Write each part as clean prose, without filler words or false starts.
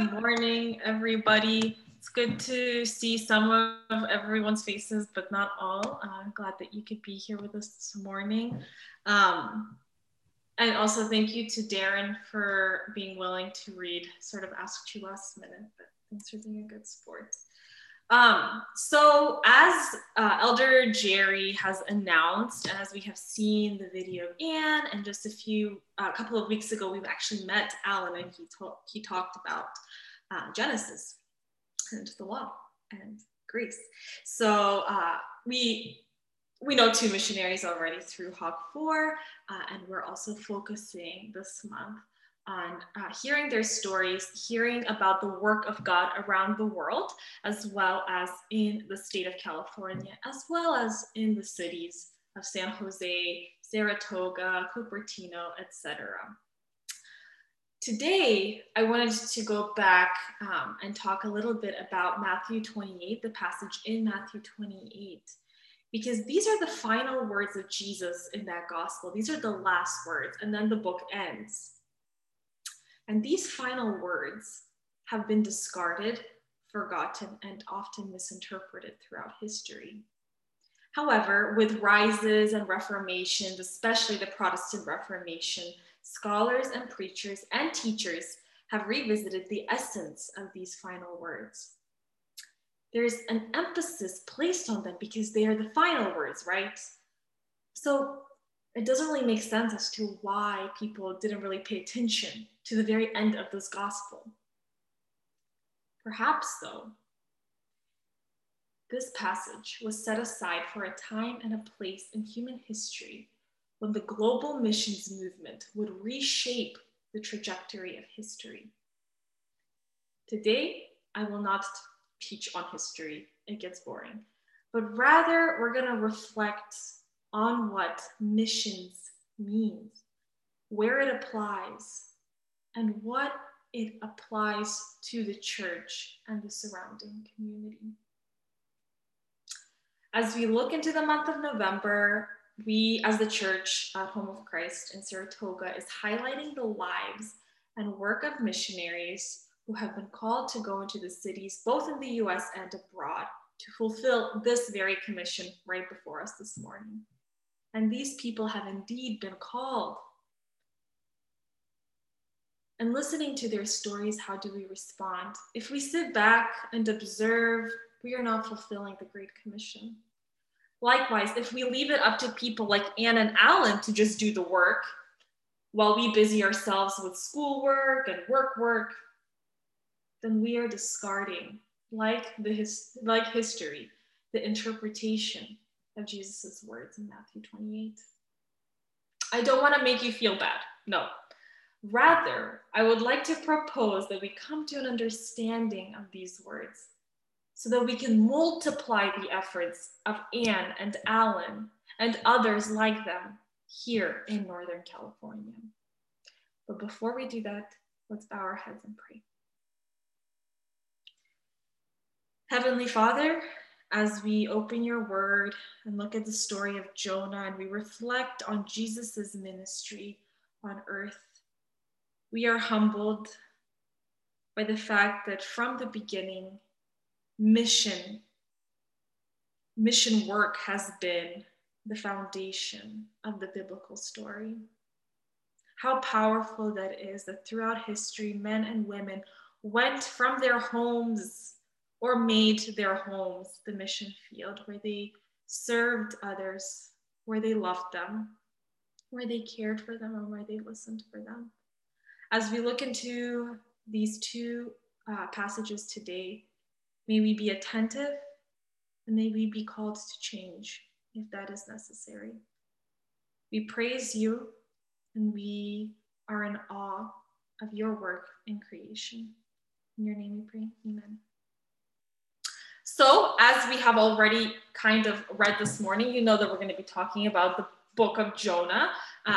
Good morning, everybody. It's good to see some of everyone's faces, but not all. I'm glad that you could be here with us this morning. And also thank you to Darren for being willing to read, sort of asked you last minute, but thanks for being a good sport. So as Elder Jerry has announced, as we have seen the video of Anne, and just a couple of weeks ago, we've actually met Alan, and he talked about Genesis and the law and Greece. So we know two missionaries already through Hog 4, and we're also focusing this month on hearing their stories, hearing about the work of God around the world, as well as in the state of California, as well as in the cities of San Jose, Saratoga, Cupertino, etc. Today, I wanted to go back and talk a little bit about Matthew 28, the passage in Matthew 28, because these are the final words of Jesus in that gospel. These are the last words, and then the book ends. And these final words have been discarded, forgotten, and often misinterpreted throughout history. However, with rises and reformations, especially the Protestant Reformation, scholars and preachers and teachers have revisited the essence of these final words. There's an emphasis placed on them because they are the final words, right? So it doesn't really make sense as to why people didn't really pay attention to the very end of this gospel. Perhaps, though, this passage was set aside for a time and a place in human history when the global missions movement would reshape the trajectory of history. Today, I will not teach on history, it gets boring, but rather we're gonna reflect on what missions means, where it applies, and what it applies to the church and the surrounding community. As we look into the month of November, we as the Church at Home of Christ in Saratoga is highlighting the lives and work of missionaries who have been called to go into the cities, both in the US and abroad, to fulfill this very commission right before us this morning. And these people have indeed been called. And listening to their stories, how do we respond? If we sit back and observe, we are not fulfilling the Great Commission. Likewise, if we leave it up to people like Anne and Alan to just do the work while we busy ourselves with schoolwork and work, then we are discarding, like history, the interpretation of Jesus's words in Matthew 28. I don't want to make you feel bad, no. Rather, I would like to propose that we come to an understanding of these words so that we can multiply the efforts of Anne and Alan and others like them here in Northern California. But before we do that, let's bow our heads and pray. Heavenly Father, as we open your word and look at the story of Jonah and we reflect on Jesus's ministry on earth, we are humbled by the fact that from the beginning, mission work has been the foundation of the biblical story. How powerful that is, that throughout history, men and women went from their homes or made their homes the mission field where they served others, where they loved them, where they cared for them, and where they listened for them. As we look into these two passages today, may we be attentive and may we be called to change if that is necessary. We praise you and we are in awe of your work in creation. In your name we pray, amen. So as we have already kind of read this morning, you know that we're going to be talking about the book of Jonah.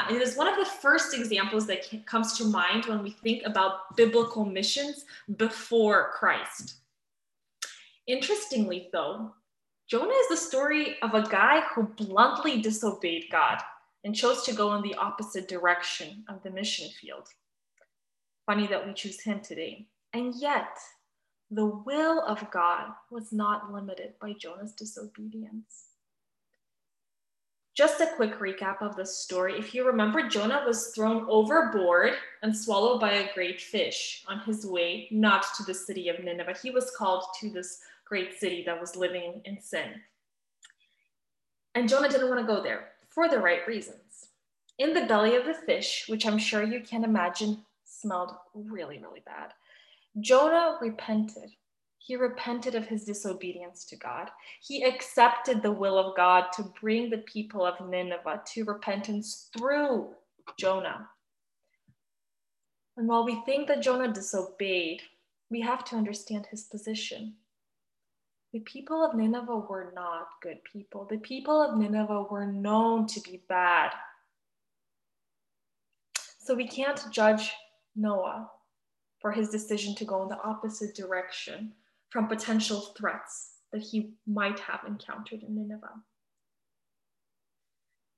It is one of the first examples that comes to mind when we think about biblical missions before Christ. Interestingly, though, Jonah is the story of a guy who bluntly disobeyed God and chose to go in the opposite direction of the mission field. Funny that we choose him today. And yet, the will of God was not limited by Jonah's disobedience. Just a quick recap of the story. If you remember, Jonah was thrown overboard and swallowed by a great fish on his way, not to the city of Nineveh. He was called to this great city that was living in sin. And Jonah didn't want to go there for the right reasons. In the belly of the fish, which I'm sure you can imagine smelled really, really bad, Jonah repented. He repented of his disobedience to God. He accepted the will of God to bring the people of Nineveh to repentance through Jonah. And while we think that Jonah disobeyed, we have to understand his position. The people of Nineveh were not good people. The people of Nineveh were known to be bad. So we can't judge Noah for his decision to go in the opposite direction from potential threats that he might have encountered in Nineveh.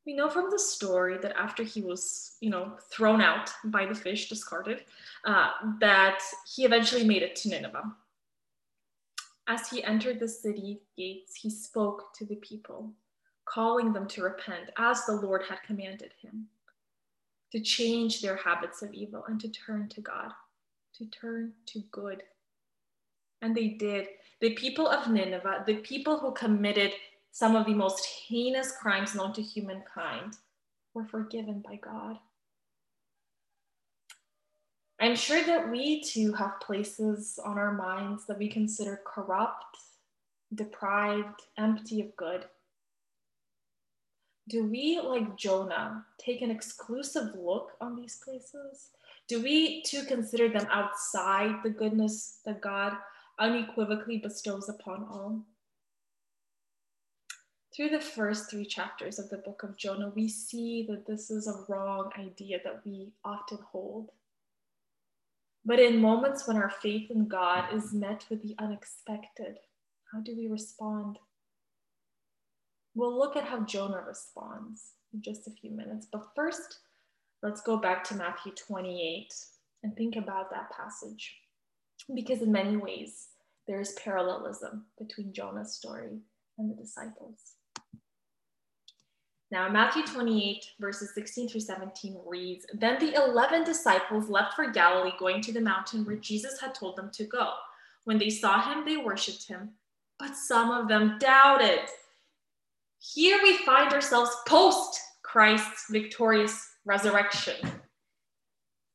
We know from the story that after he was, thrown out by the fish, discarded, that he eventually made it to Nineveh. As he entered the city gates, he spoke to the people, calling them to repent as the Lord had commanded him, to change their habits of evil and to turn to God, to turn to good. And they did. The people of Nineveh, the people who committed some of the most heinous crimes known to humankind, were forgiven by God. I'm sure that we too have places on our minds that we consider corrupt, deprived, empty of good. Do we, like Jonah, take an exclusive look on these places? Do we too consider them outside the goodness that God unequivocally bestows upon all? Through the first three chapters of the book of Jonah, we see that this is a wrong idea that we often hold. But in moments when our faith in God is met with the unexpected, how do we respond? We'll look at how Jonah responds in just a few minutes, but first, let's go back to Matthew 28 and think about that passage, because in many ways, there is parallelism between Jonah's story and the disciples. Now, Matthew 28, verses 16 through 17 reads, "Then the 11 disciples left for Galilee, going to the mountain where Jesus had told them to go. When they saw him, they worshipped him, but some of them doubted." Here we find ourselves post Christ's victorious resurrection.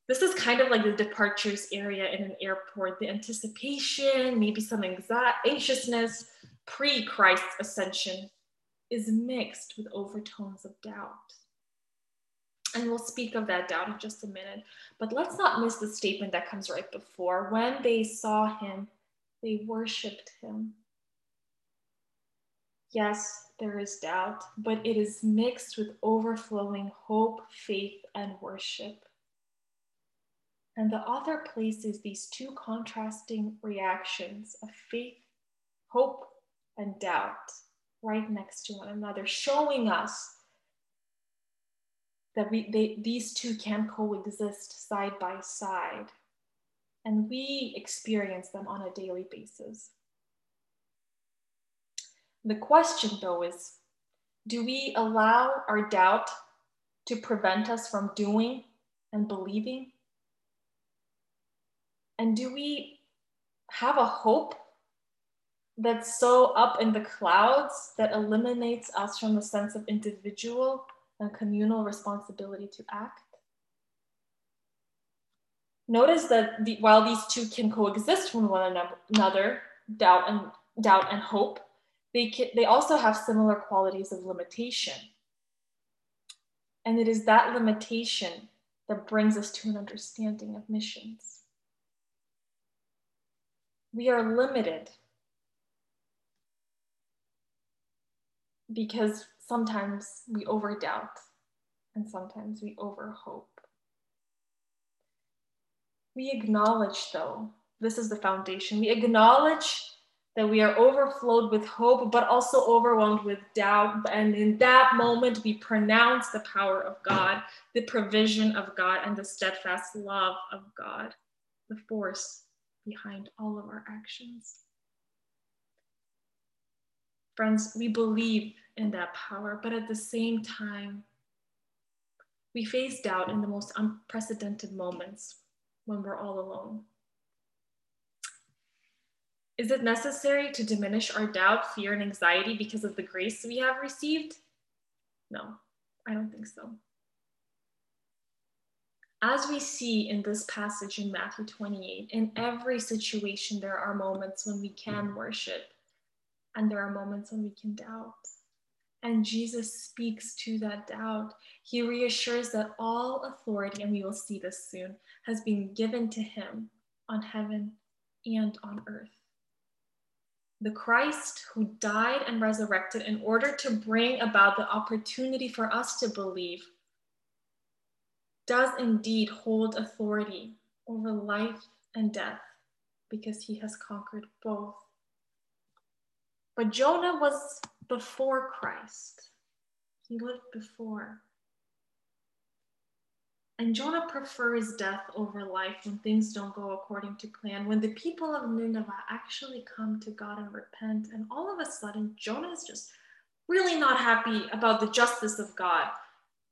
This is kind of like the departures area in an airport, the anticipation, maybe some anxiousness, pre-Christ's ascension is mixed with overtones of doubt. And we'll speak of that doubt in just a minute, but let's not miss the statement that comes right before. When they saw him, they worshiped him. Yes, there is doubt, but it is mixed with overflowing hope, faith, and worship. And the author places these two contrasting reactions of faith, hope, and doubt right next to one another, showing us that these two can coexist side by side. And we experience them on a daily basis. The question, though, is, do we allow our doubt to prevent us from doing and believing? And do we have a hope that's so up in the clouds that eliminates us from the sense of individual and communal responsibility to act? Notice that while these two can coexist with one another, doubt and hope, they also have similar qualities of limitation. And it is that limitation that brings us to an understanding of missions. We are limited because sometimes we overdoubt and sometimes we overhope. We acknowledge, though, this is the foundation. We acknowledge that we are overflowed with hope, but also overwhelmed with doubt. And in that moment, we pronounce the power of God, the provision of God, and the steadfast love of God, the force behind all of our actions. Friends, we believe in that power, but at the same time, we face doubt in the most unprecedented moments when we're all alone. Is it necessary to diminish our doubt, fear, and anxiety because of the grace we have received? No, I don't think so. As we see in this passage in Matthew 28, in every situation, there are moments when we can worship, and there are moments when we can doubt. And Jesus speaks to that doubt. He reassures that all authority, and we will see this soon, has been given to him on heaven and on earth. The Christ who died and resurrected in order to bring about the opportunity for us to believe does indeed hold authority over life and death because he has conquered both. But Jonah was before Christ. He lived before. And Jonah prefers death over life when things don't go according to plan, when the people of Nineveh actually come to God and repent. And all of a sudden, Jonah is just really not happy about the justice of God.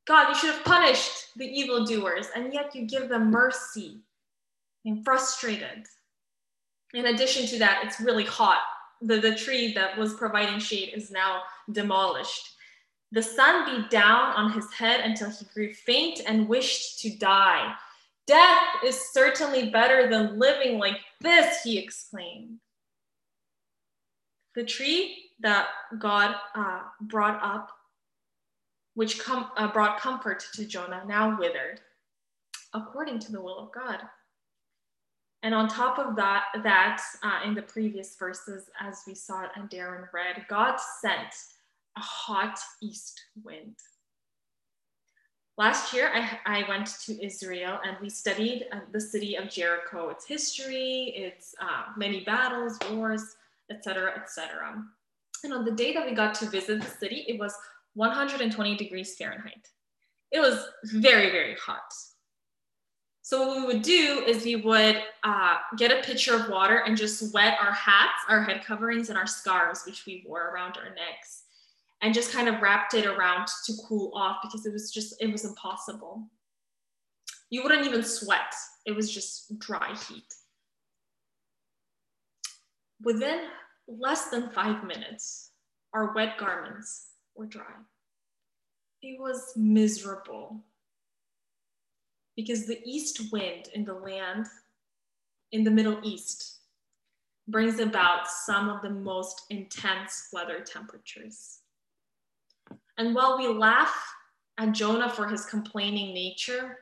God, you should have punished the evildoers, and yet you give them mercy. I'm frustrated. In addition to that, it's really hot. The tree that was providing shade is now demolished. The sun beat down on his head until he grew faint and wished to die. Death is certainly better than living like this, he exclaimed. The tree that God brought up, which brought comfort to Jonah, now withered, according to the will of God. And on top of that, in the previous verses, as we saw it and Darren read, God sent a hot east wind. Last year, I went to Israel and we studied the city of Jericho, its history, its many battles, wars, etc., etc. And on the day that we got to visit the city, it was 120 degrees Fahrenheit. It was very, very hot. So what we would do is we would get a pitcher of water and just wet our hats, our head coverings, and our scarves, which we wore around our necks, and just kind of wrapped it around to cool off because it was impossible. You wouldn't even sweat. It was just dry heat. Within less than 5 minutes, our wet garments were dry. It was miserable. Because the east wind in the land, in the Middle East, brings about some of the most intense weather temperatures. And while we laugh at Jonah for his complaining nature,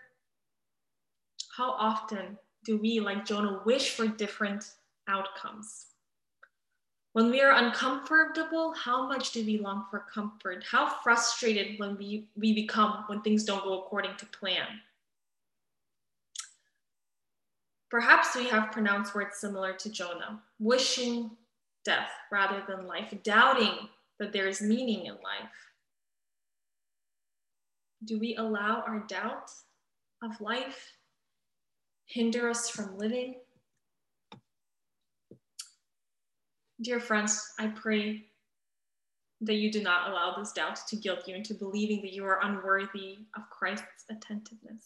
how often do we, like Jonah, wish for different outcomes? When we are uncomfortable, how much do we long for comfort? How frustrated we become when things don't go according to plan? Perhaps we have pronounced words similar to Jonah, wishing death rather than life, doubting that there is meaning in life. Do we allow our doubt of life hinder us from living? Dear friends, I pray that you do not allow this doubt to guilt you into believing that you are unworthy of Christ's attentiveness.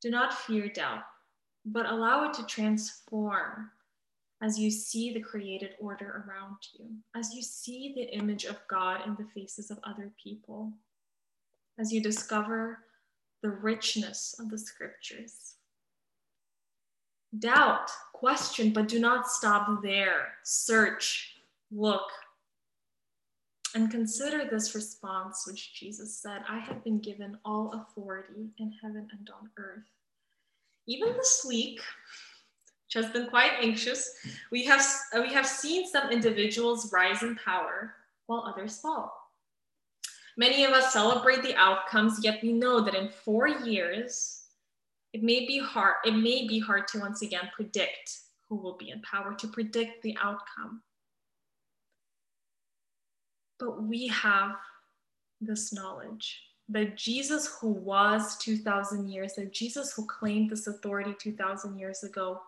Do not fear doubt, but allow it to transform as you see the created order around you, as you see the image of God in the faces of other people, as you discover the richness of the scriptures. Doubt, question, but do not stop there. Search, look, and consider this response which Jesus said, "I have been given all authority in heaven and on earth." Even this week, which has been quite anxious, we have seen some individuals rise in power while others fall. Many of us celebrate the outcomes, yet we know that in 4 years, it may be hard to once again predict who will be in power, to predict the outcome. But we have this knowledge that Jesus who was 2,000 years, that Jesus who claimed this authority 2,000 years ago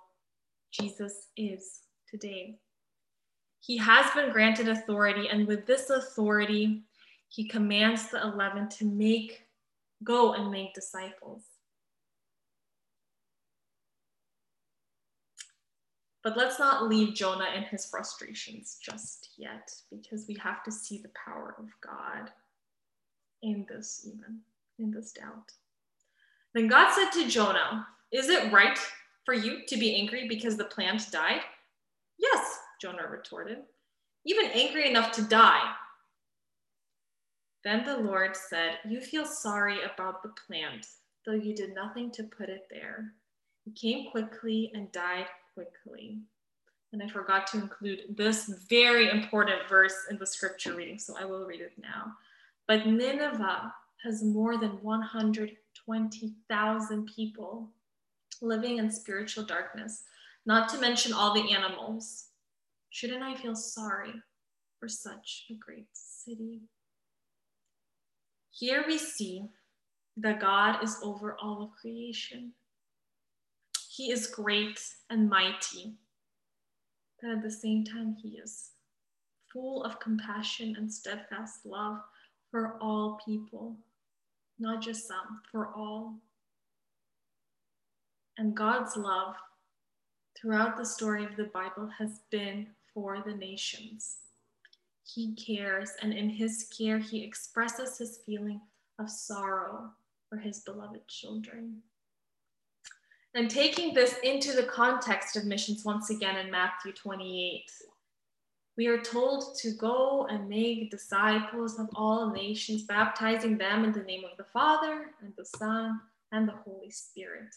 Jesus is today. He has been granted authority, and with this authority, he commands the 11 to go and make disciples. But let's not leave Jonah and his frustrations just yet, because we have to see the power of God in this, even in this doubt. Then God said to Jonah, "Is it right for you to be angry because the plant died?" "Yes," Jonah retorted, "even angry enough to die." Then the Lord said, "You feel sorry about the plant, though you did nothing to put it there. It came quickly and died quickly." And I forgot to include this very important verse in the scripture reading, so I will read it now. "But Nineveh has more than 120,000 people living in spiritual darkness, not to mention all the animals. Shouldn't I feel sorry for such a great city?" Here we see that God is over all of creation. He is great and mighty, but at the same time, he is full of compassion and steadfast love for all people, not just some, for all. And God's love throughout the story of the Bible has been for the nations. He cares, and in his care, he expresses his feeling of sorrow for his beloved children. And taking this into the context of missions once again in Matthew 28, we are told to go and make disciples of all nations, baptizing them in the name of the Father and the Son and the Holy Spirit.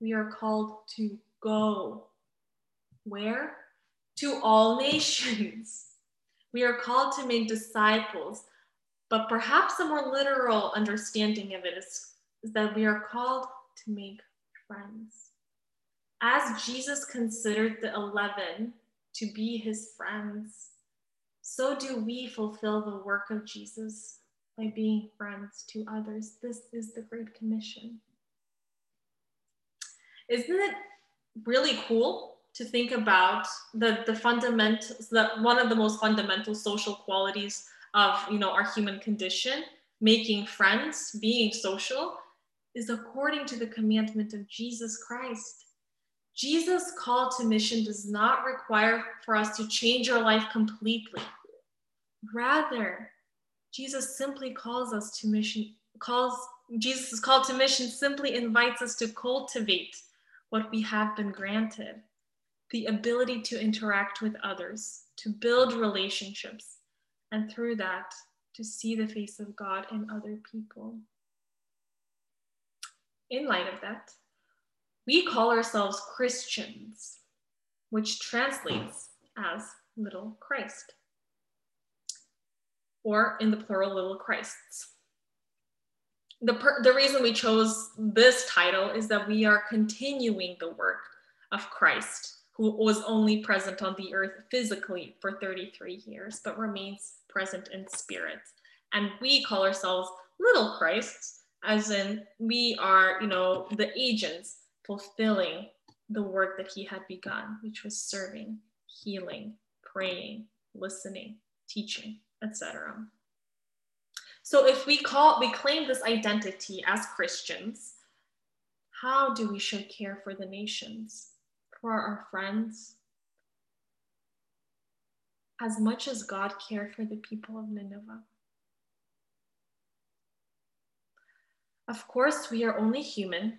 We are called to go. Where? To all nations. We are called to make disciples, but perhaps a more literal understanding of it is that we are called to make friends. As Jesus considered the 11 to be his friends, so do we fulfill the work of Jesus by being friends to others. This is the Great Commission. Isn't it really cool to think about the fundamentals, one of the most fundamental social qualities of, our human condition, making friends, being social, is according to the commandment of Jesus Christ. Jesus' call to mission does not require for us to change our life completely. Rather, Jesus' call to mission simply invites us to cultivate what we have been granted: the ability to interact with others, to build relationships, and through that, to see the face of God in other people. In light of that, we call ourselves Christians, which translates as little Christ, or in the plural, little Christs. The reason we chose this title is that we are continuing the work of Christ, who was only present on the earth physically for 33 years, but remains present in spirit. And we call ourselves little Christs, as in we are, the agents fulfilling the work that he had begun, which was serving, healing, praying, listening, teaching, etc. So if we claim this identity as Christians, how do we should care for the nations, for our friends, as much as God cared for the people of Nineveh? Of course, we are only human,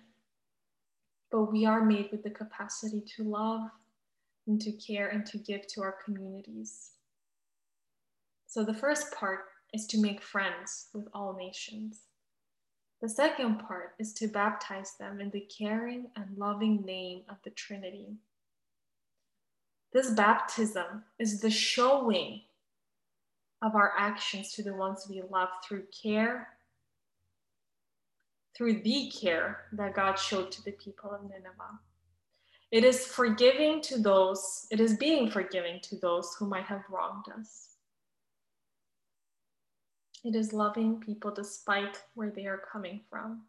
but we are made with the capacity to love and to care and to give to our communities. So the first part is to make friends with all nations. The second part is to baptize them in the caring and loving name of the Trinity. This baptism is the showing of our actions to the ones we love through the care that God showed to the people of Nineveh. It is being forgiving to those who might have wronged us. It is loving people despite where they are coming from.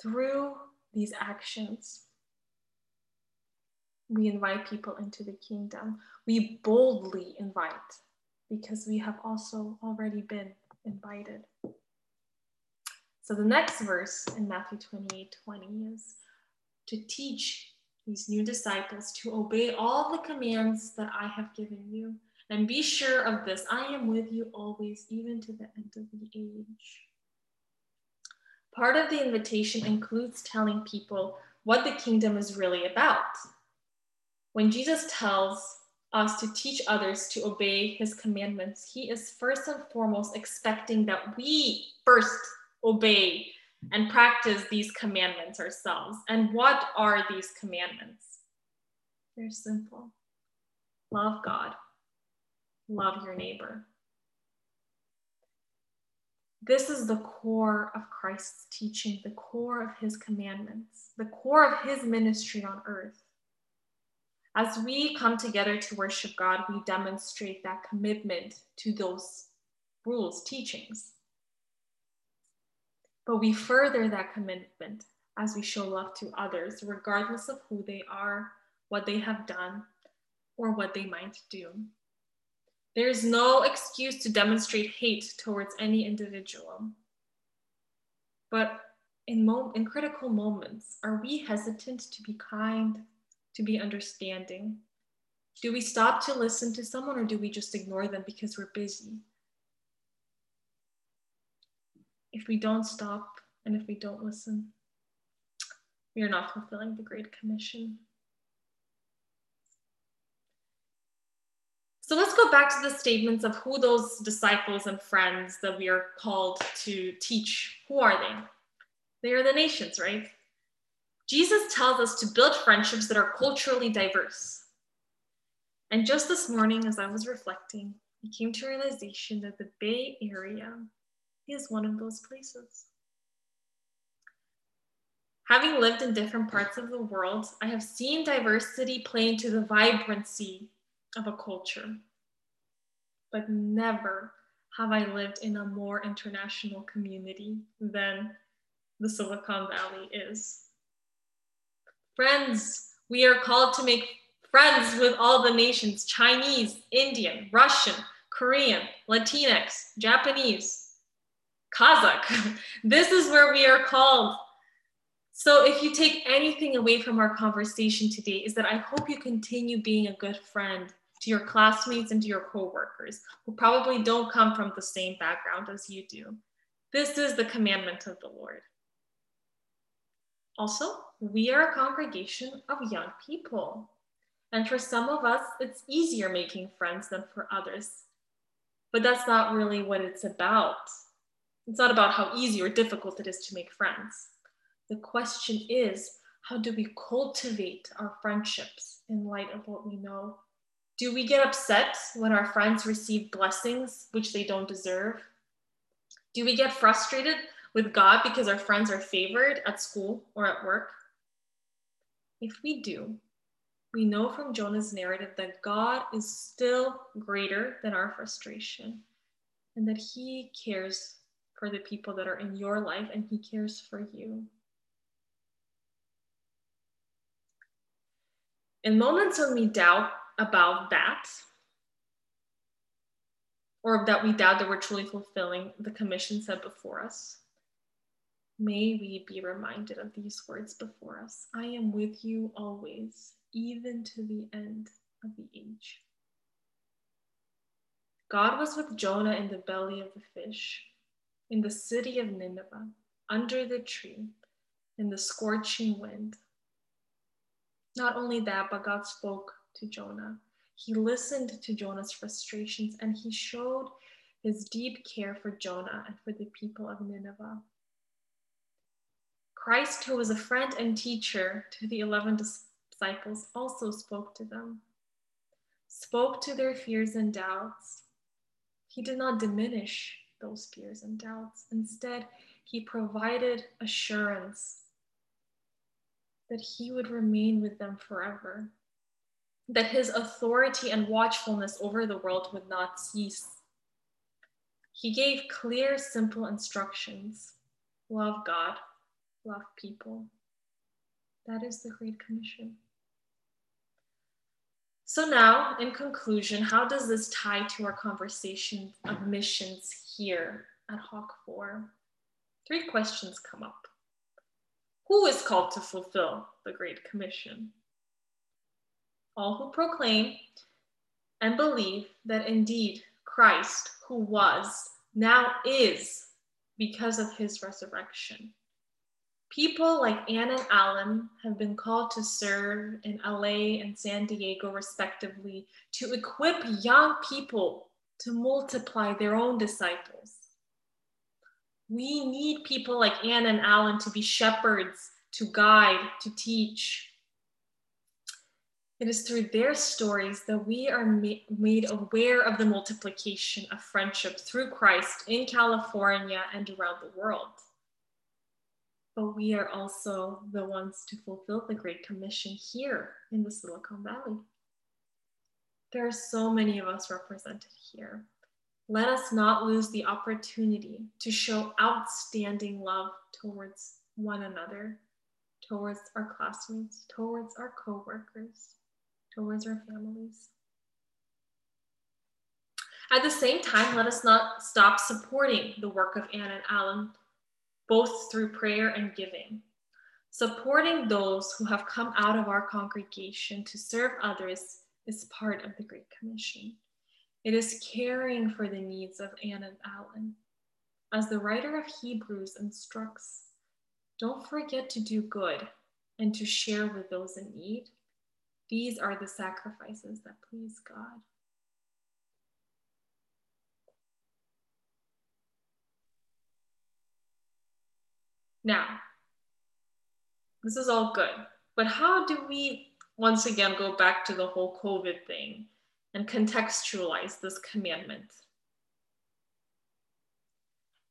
Through these actions, we invite people into the kingdom. We boldly invite because we have also already been invited. So the next verse in Matthew 28:20 is to teach these new disciples to obey all the commands that I have given you. And be sure of this, I am with you always, even to the end of the age. Part of the invitation includes telling people what the kingdom is really about. When Jesus tells us to teach others to obey his commandments, he is first and foremost expecting that we first obey and practice these commandments ourselves. And what are these commandments? They're simple. Love God. Love your neighbor. This is the core of Christ's teaching, the core of his commandments, the core of his ministry on earth. As we come together to worship God, we demonstrate that commitment to those rules, teachings. But we further that commitment as we show love to others, regardless of who they are, what they have done, or what they might do. There is no excuse to demonstrate hate towards any individual. But in critical moments, are we hesitant to be kind, to be understanding? Do we stop to listen to someone, or do we just ignore them because we're busy? If we don't stop and if we don't listen, we are not fulfilling the Great Commission. So let's go back to the statements of who those disciples and friends that we are called to teach, who are they? They are the nations, right? Jesus tells us to build friendships that are culturally diverse. And just this morning, as I was reflecting, I came to a realization that the Bay Area is one of those places. Having lived in different parts of the world, I have seen diversity play into the vibrancy of a culture, but never have I lived in a more international community than the Silicon Valley is. Friends, we are called to make friends with all the nations: Chinese, Indian, Russian, Korean, Latinx, Japanese, Kazakh. This is where we are called. So if you take anything away from our conversation today, is that I hope you continue being a good friend to your classmates and to your coworkers who probably don't come from the same background as you do. This is the commandment of the Lord. Also, we are a congregation of young people. And for some of us, it's easier making friends than for others. But that's not really what it's about. It's not about how easy or difficult it is to make friends. The question is, how do we cultivate our friendships in light of what we know? Do we get upset when our friends receive blessings which they don't deserve? Do we get frustrated with God because our friends are favored at school or at work? If we do, we know from Jonah's narrative that God is still greater than our frustration and that he cares for the people that are in your life and he cares for you. In moments when we doubt about that, or that we doubt that we're truly fulfilling the commission set before us, may we be reminded of these words before us. I am with you always, even to the end of the age. God was with Jonah in the belly of the fish, in the city of Nineveh, under the tree, in the scorching wind. Not only that, but God spoke to Jonah. He listened to Jonah's frustrations and he showed his deep care for Jonah and for the people of Nineveh. Christ, who was a friend and teacher to the 11 disciples, also spoke to them, spoke to their fears and doubts. He did not diminish those fears and doubts. Instead, he provided assurance that he would remain with them forever, that his authority and watchfulness over the world would not cease. He gave clear, simple instructions. Love God, love people. That is the Great Commission. So now, in conclusion, how does this tie to our conversation of missions here at Hog 4? Three questions come up. Who is called to fulfill the Great Commission? All who proclaim and believe that indeed Christ, who was, now is, because of his resurrection. People like Anne and Alan have been called to serve in LA and San Diego, respectively, to equip young people to multiply their own disciples. We need people like Anne and Alan to be shepherds, to guide, to teach. It is through their stories that we are made aware of the multiplication of friendship through Christ in California and around the world. But we are also the ones to fulfill the Great Commission here in the Silicon Valley. There are so many of us represented here. Let us not lose the opportunity to show outstanding love towards one another, towards our classmates, towards our coworkers, towards our families. At the same time, let us not stop supporting the work of Anne and Alan, both through prayer and giving. Supporting those who have come out of our congregation to serve others is part of the Great Commission. It is caring for the needs of Anne and Alan. As the writer of Hebrews instructs, don't forget to do good and to share with those in need. These are the sacrifices that please God. Now, this is all good, but how do we once again go back to the whole COVID thing and contextualize this commandment?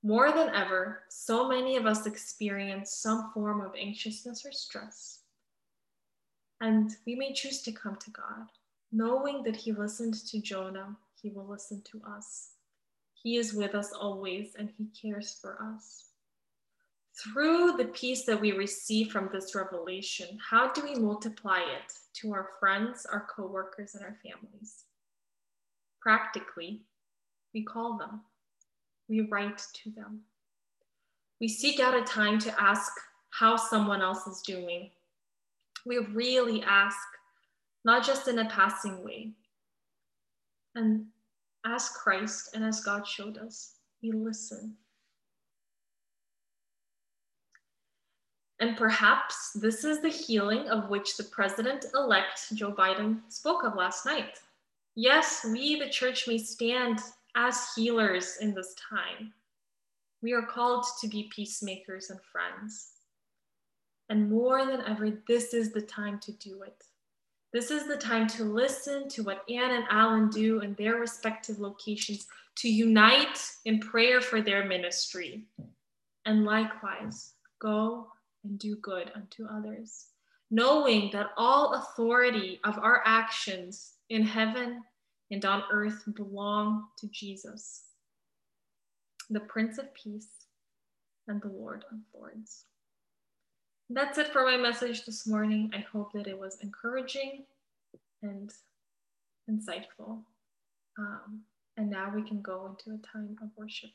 More than ever, so many of us experience some form of anxiousness or stress, and we may choose to come to God, knowing that he listened to Jonah, he will listen to us. He is with us always, and he cares for us. Through the peace that we receive from this revelation, how do we multiply it to our friends, our coworkers, and our families? Practically, we call them. We write to them. We seek out a time to ask how someone else is doing. We really ask, not just in a passing way. And as Christ and as God showed us, we listen. And perhaps this is the healing of which the president-elect Joe Biden spoke of last night. Yes, we, the church, may stand as healers in this time. We are called to be peacemakers and friends. And more than ever, this is the time to do it. This is the time to listen to what Anne and Alan do in their respective locations, to unite in prayer for their ministry. And likewise, go and do good unto others, knowing that all authority of our actions in heaven and on earth belong to Jesus, the Prince of Peace and the Lord of Lords. That's it for my message this morning. I hope that it was encouraging and insightful. And now we can go into a time of worship.